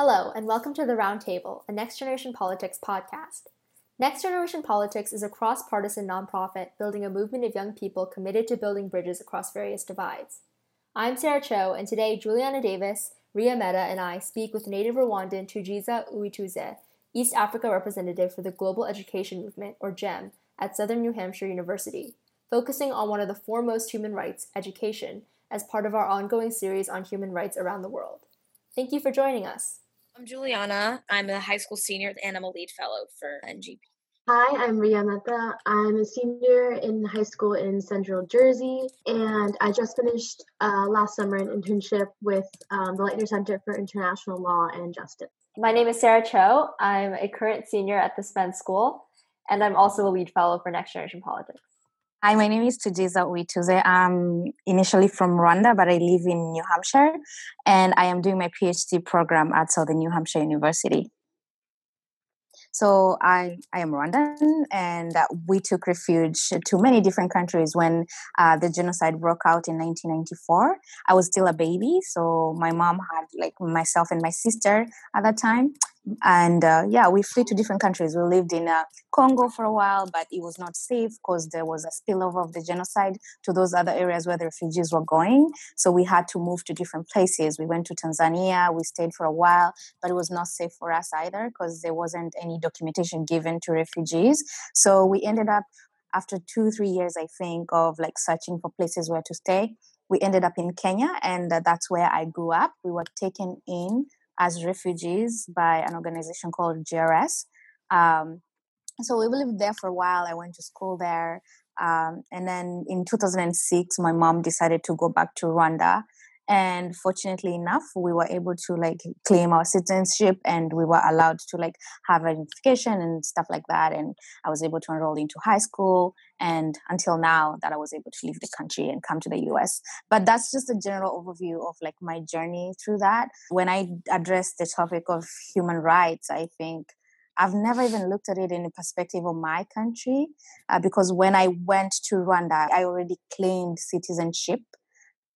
Hello, and welcome to The Roundtable, a Next Generation Politics podcast. Next Generation Politics is a cross-partisan nonprofit building a movement of young people committed to building bridges across various divides. I'm Sara Chough, and today Juliana Davis, Riya Mehta, and I speak with native Rwandan Tujiza Uwituze, East Africa representative for the Global Education Movement, or GEM, at Southern New Hampshire University, focusing on one of the foremost human rights, education, as part of our ongoing series on human rights around the world. Thank you for joining us. I'm Juliana. I'm a high school senior and I'm a lead fellow for NGP. Hi, I'm Riya Mehta. I'm a senior in high school in Central Jersey, and I just finished last summer an internship with the Leitner Center for International Law and Justice. My name is Sara Chough. I'm a current senior at the Spence School, and I'm also a lead fellow for Next Generation Politics. Hi, my name is Tujiza Uwituze. I'm initially from Rwanda, but I live in New Hampshire, and I am doing my PhD program at Southern New Hampshire University. So I am Rwandan, and we took refuge to many different countries when the genocide broke out in 1994. I was still a baby, so my mom had myself and my sister at that time. And we flew to different countries. We lived in Congo for a while, but it was not safe because there was a spillover of the genocide to those other areas where the refugees were going. So we had to move to different places. We went to Tanzania. We stayed for a while, but it was not safe for us either because there wasn't any documentation given to refugees. So we ended up, after 2-3 years, I think, of searching for places where to stay, we ended up in Kenya, and that's where I grew up. We were taken in as refugees by an organization called GRS. So we lived there for a while. I went to school there. And then in 2006, my mom decided to go back to Rwanda. And fortunately enough, we were able to claim our citizenship, and we were allowed to have identification and stuff like that. And I was able to enroll into high school, and until now that I was able to leave the country and come to the US. But that's just a general overview of my journey through that. When I addressed the topic of human rights, I think I've never even looked at it in the perspective of my country because when I went to Rwanda, I already claimed citizenship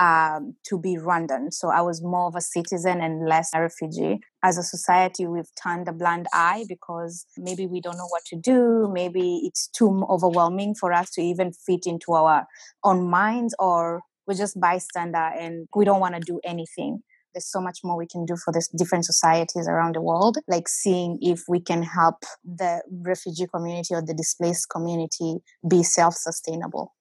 to be Rwandan. So I was more of a citizen and less a refugee. As a society, we've turned a blind eye because maybe we don't know what to do. Maybe it's too overwhelming for us to even fit into our own minds, or we're just bystander and we don't want to do anything. There's so much more we can do for the different societies around the world, seeing if we can help the refugee community or the displaced community be self-sustainable.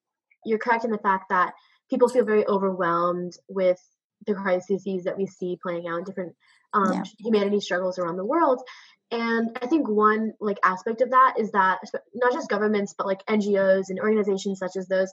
You're correct in the fact that people feel very overwhelmed with the crises that we see playing out in different humanity struggles around the world. And I think one aspect of that is that not just governments, but NGOs and organizations such as those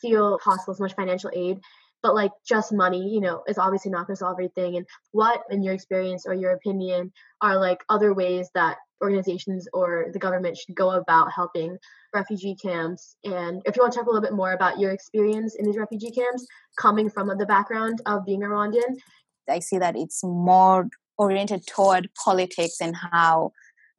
feel hospitals much financial aid, but just money, is obviously not going to solve everything. And what, in your experience or your opinion, are other ways that organizations or the government should go about helping refugee camps? And if you want to talk a little bit more about your experience in these refugee camps, coming from the background of being a Rwandan. I see that it's more oriented toward politics and how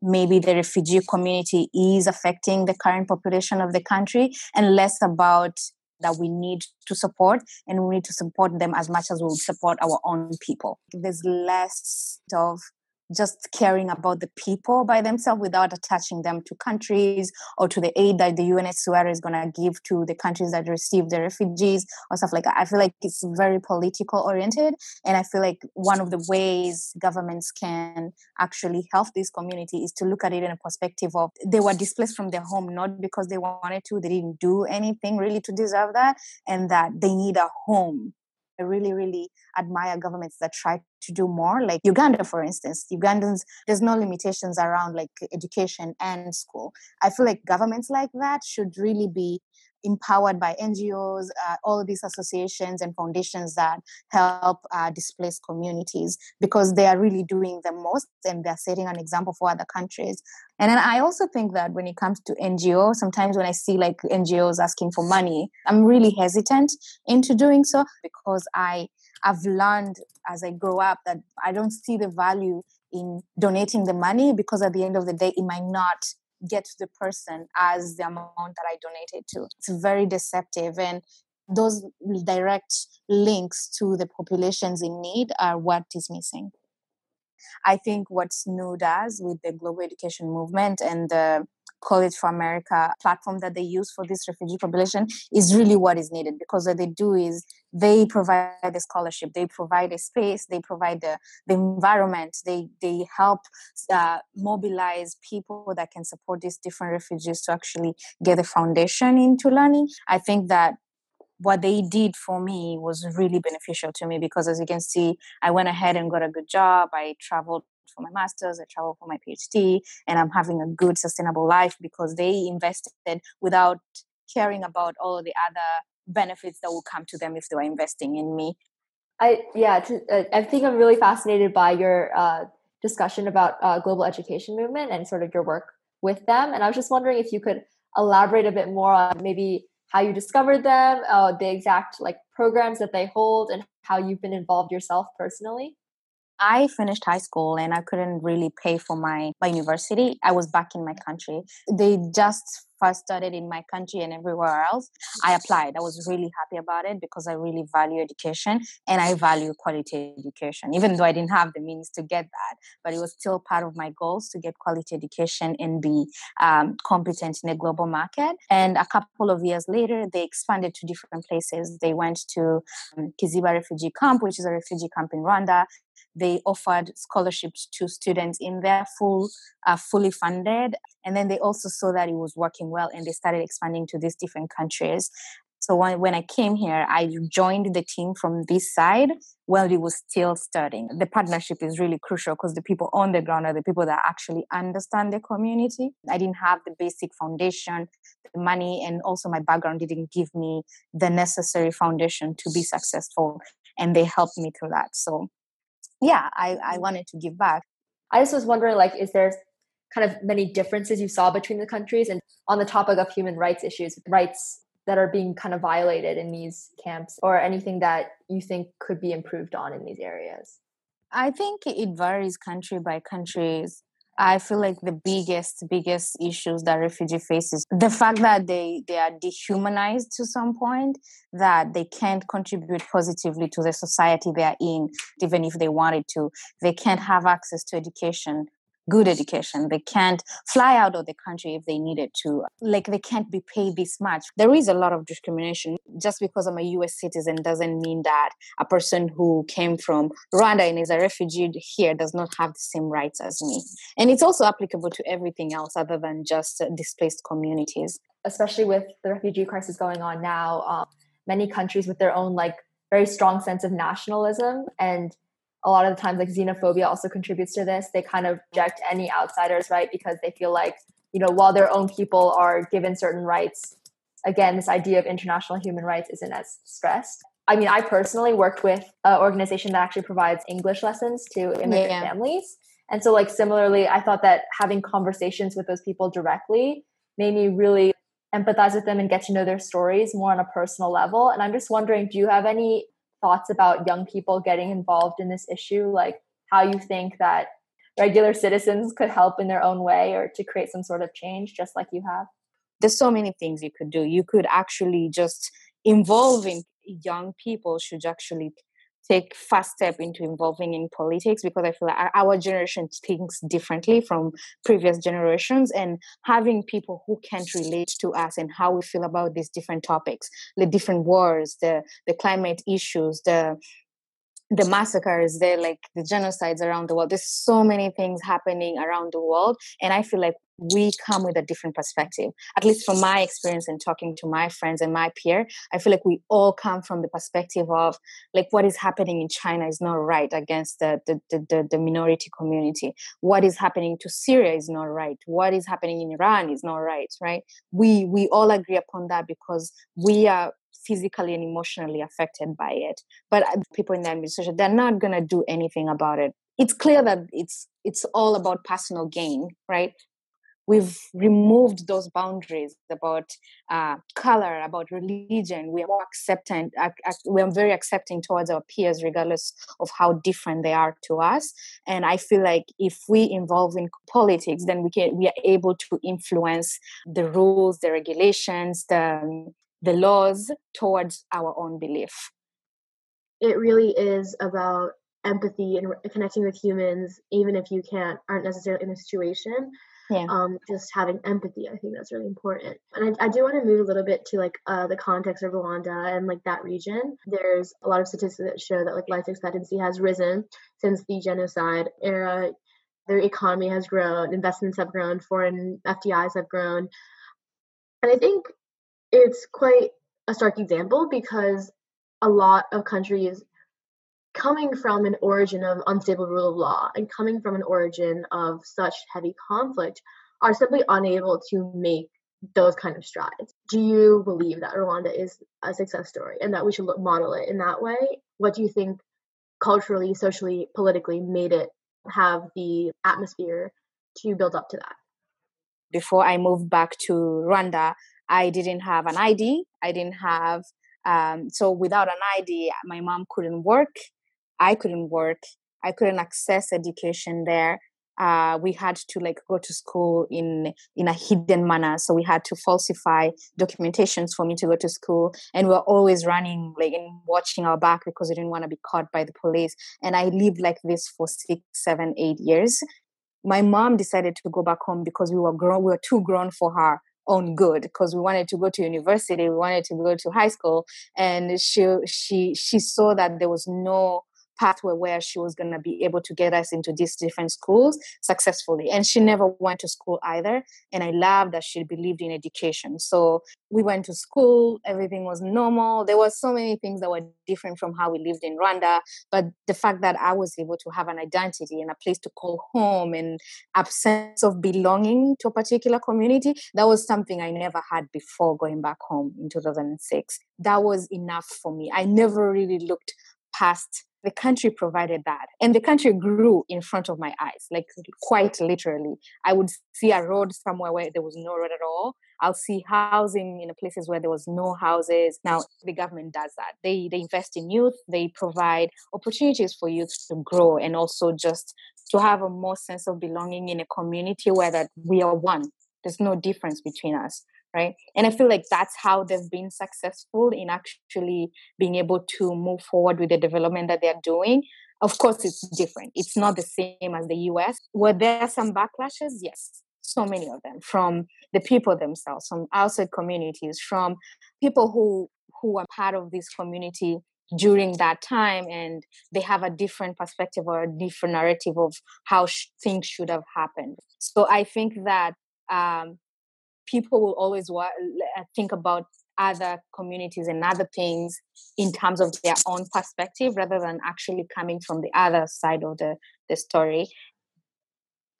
maybe the refugee community is affecting the current population of the country, and less about that we need to support, and we need to support them as much as we'll support our own people. There's less of just caring about the people by themselves without attaching them to countries or to the aid that the UNHCR is going to give to the countries that receive the refugees or stuff like that. I feel it's very political oriented, and I feel one of the ways governments can actually help this community is to look at it in a perspective of they were displaced from their home, not because they wanted to, they didn't do anything really to deserve that, and that they need a home. I really, really admire governments that try to do more. Uganda, for instance. Ugandans, there's no limitations around education and school. I feel governments like that should really be empowered by NGOs, all these associations and foundations that help displaced communities, because they are really doing the most and they're setting an example for other countries. And then I also think that when it comes to NGOs, sometimes when I see NGOs asking for money, I'm really hesitant into doing so, because I've learned as I grow up that I don't see the value in donating the money, because at the end of the day, it might not get to the person as the amount that I donated to. It's very deceptive, and those direct links to the populations in need are what is missing. I think what's new does with the Global Education Movement and the College for America platform that they use for this refugee population is really what is needed, because what they do is they provide a scholarship, they provide a space, they provide the environment, they help mobilize people that can support these different refugees to actually get a foundation into learning. I think that what they did for me was really beneficial to me because, as you can see, I went ahead and got a good job. I traveled for my master's, I traveled for my PhD, and I'm having a good, sustainable life because they invested without caring about all of the other benefits that will come to them if they were investing in me. I think I'm really fascinated by your discussion about Global Education Movement and sort of your work with them. And I was just wondering if you could elaborate a bit more on maybe how you discovered them, the exact programs that they hold, and how you've been involved yourself personally. I finished high school and I couldn't really pay for my university. I was back in my country. They just first started in my country and everywhere else. I applied. I was really happy about it because I really value education and I value quality education, even though I didn't have the means to get that. But it was still part of my goals to get quality education and be competent in the global market. And a couple of years later, they expanded to different places. They went to Kiziba Refugee Camp, which is a refugee camp in Rwanda. They offered scholarships to students in their fully funded. And then they also saw that it was working well and they started expanding to these different countries. So when I came here, I joined the team from this side while it was still starting. The partnership is really crucial because the people on the ground are the people that actually understand the community. I didn't have the basic foundation, the money, and also my background didn't give me the necessary foundation to be successful. And they helped me through that. So yeah, I wanted to give back. I just was wondering, is there kind of many differences you saw between the countries and on the topic of human rights issues, rights that are being kind of violated in these camps, or anything that you think could be improved on in these areas? I think it varies country by country. I feel like the biggest issues that refugee faces, the fact that they are dehumanized to some point, that they can't contribute positively to the society they are in, even if they wanted to. They can't have access to education, good education. They can't fly out of the country if they needed to. They can't be paid this much. There is a lot of discrimination. Just because I'm a US citizen doesn't mean that a person who came from Rwanda and is a refugee here does not have the same rights as me. And it's also applicable to everything else other than just displaced communities. Especially with the refugee crisis going on now, many countries with their own very strong sense of nationalism, and a lot of the times xenophobia also contributes to this. They kind of reject any outsiders, right? Because they feel while their own people are given certain rights, again, this idea of international human rights isn't as stressed. I mean, I personally worked with an organization that actually provides English lessons to immigrant families. And so similarly, I thought that having conversations with those people directly made me really empathize with them and get to know their stories more on a personal level. And I'm just wondering, do you have any thoughts about young people getting involved in this issue, how you think that regular citizens could help in their own way or to create some sort of change, just like you have? There's so many things you could do. You could actually just involving young people should actually take first step into involving in politics, because I feel like our generation thinks differently from previous generations, and having people who can't relate to us and how we feel about these different topics, the different wars, the climate issues, the massacres, the genocides around the world. There's so many things happening around the world. And I feel like we come with a different perspective, at least from my experience and talking to my friends and my peer. I feel like we all come from the perspective of what is happening in China is not right against the minority community. What is happening to Syria is not right. What is happening in Iran is not right, right? We all agree upon that because we are physically and emotionally affected by it. But people in the administration, they're not going to do anything about it. It's clear that it's all about personal gain, right? We've removed those boundaries about color, about religion. We are more acceptant. We are very accepting towards our peers, regardless of how different they are to us. And I feel like if we involve in politics, then we are able to influence the rules, the regulations, the laws towards our own belief. It really is about empathy and connecting with humans, even if you aren't necessarily in a situation. Yeah. Just having empathy, I think that's really important. And I do want to move a little bit to the context of Rwanda and that region. There's a lot of statistics that show that life expectancy has risen since the genocide era. Their economy has grown, investments have grown, foreign FDIs have grown. And I think it's quite a stark example because a lot of countries coming from an origin of unstable rule of law and coming from an origin of such heavy conflict are simply unable to make those kind of strides. Do you believe that Rwanda is a success story and that we should model it in that way? What do you think culturally, socially, politically made it have the atmosphere to build up to that? Before I moved back to Rwanda, I didn't have an ID. I didn't have, so without an ID, my mom couldn't work. I couldn't work. I couldn't access education there. We had to go to school in a hidden manner. So we had to falsify documentations for me to go to school. And we were always running and watching our back because we didn't want to be caught by the police. And I lived like this for 6, 7, 8 years. My mom decided to go back home because we were too grown for her own good, because we wanted to go to university, we wanted to go to high school. And she saw that there was no pathway where she was going to be able to get us into these different schools successfully. And she never went to school either. And I love that she believed in education. So we went to school, everything was normal. There were so many things that were different from how we lived in Rwanda. But the fact that I was able to have an identity and a place to call home and a sense of belonging to a particular community, that was something I never had before going back home in 2006. That was enough for me. I never really looked past the country provided that. And the country grew in front of my eyes, quite literally. I would see a road somewhere where there was no road at all. I'll see housing in places where there was no houses. Now, the government does that. They invest in youth. They provide opportunities for youth to grow and also just to have a more sense of belonging in a community where that we are one. There's no difference between us, right? And I feel that's how they've been successful in actually being able to move forward with the development that they're doing. Of course, it's different. It's not the same as the US. Were there some backlashes? Yes, so many of them, from the people themselves, from outside communities, from people who were part of this community during that time, and they have a different perspective or a different narrative of how things should have happened. So I think that people will always think about other communities and other things in terms of their own perspective rather than actually coming from the other side of the story.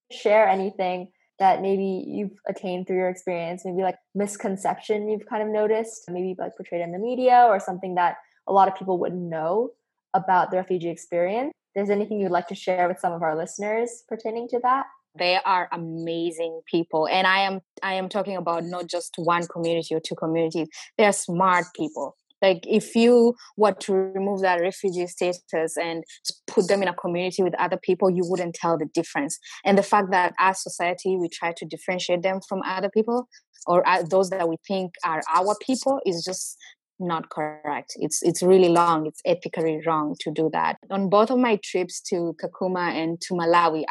Share anything that maybe you've attained through your experience, maybe misconception you've kind of noticed, maybe portrayed in the media or something that a lot of people wouldn't know about the refugee experience. Is there anything you'd like to share with some of our listeners pertaining to that? They are amazing people. And I am talking about not just one community or two communities. They are smart people. If you were to remove that refugee status and put them in a community with other people, you wouldn't tell the difference. And the fact that as society, we try to differentiate them from other people or those that we think are our people is just not correct. It's really wrong. It's ethically wrong to do that. On both of my trips to Kakuma and to Malawi,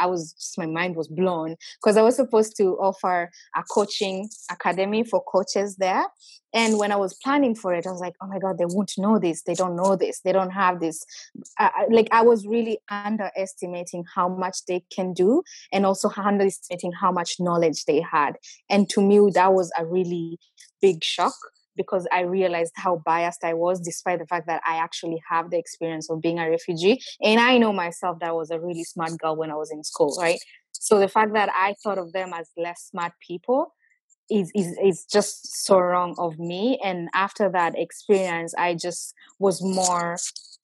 my mind was blown because I was supposed to offer a coaching academy for coaches there. And when I was planning for it, I was like, oh my God, they won't know this. They don't know this. They don't have this. I was really underestimating how much they can do and also underestimating how much knowledge they had. And to me, that was a really big shock, because I realized how biased I was, despite the fact that I actually have the experience of being a refugee. And I know myself that I was a really smart girl when I was in school, right? So the fact that I thought of them as less smart people is just so wrong of me. And after that experience, I just was more,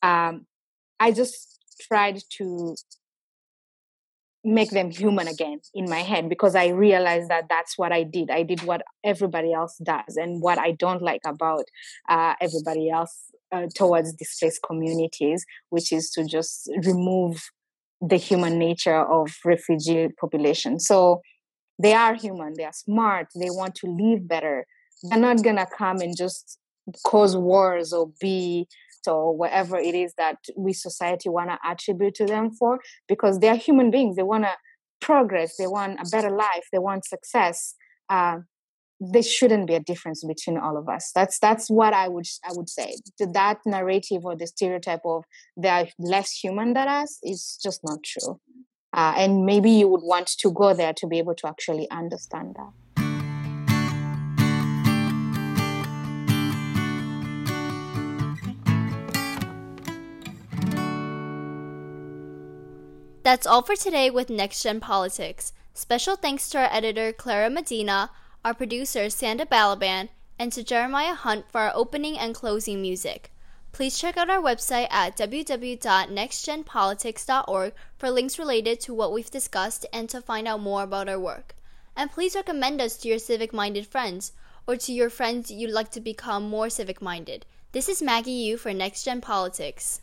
I just tried to make them human again in my head, because I realized that that's what I did. I did what everybody else does and what I don't like about everybody else towards displaced communities, which is to just remove the human nature of refugee population. So they are human, they are smart, they want to live better. They're not going to come and just cause wars or be or whatever it is that we society want to attribute to them for, because they're human beings. They want to progress. They want a better life. They want success. There shouldn't be a difference between all of us. That's what I would say. That narrative or the stereotype of they are less human than us is just not true. And maybe you would want to go there to be able to actually understand that. That's all for today with Next Gen Politics. Special thanks to our editor, Clara Medina, our producer, Sandra Balaban, and to Jeremiah Hunt for our opening and closing music. Please check out our website at www.nextgenpolitics.org for links related to what we've discussed and to find out more about our work. And please recommend us to your civic-minded friends, or to your friends you'd like to become more civic-minded. This is Maggie Yu for Next Gen Politics.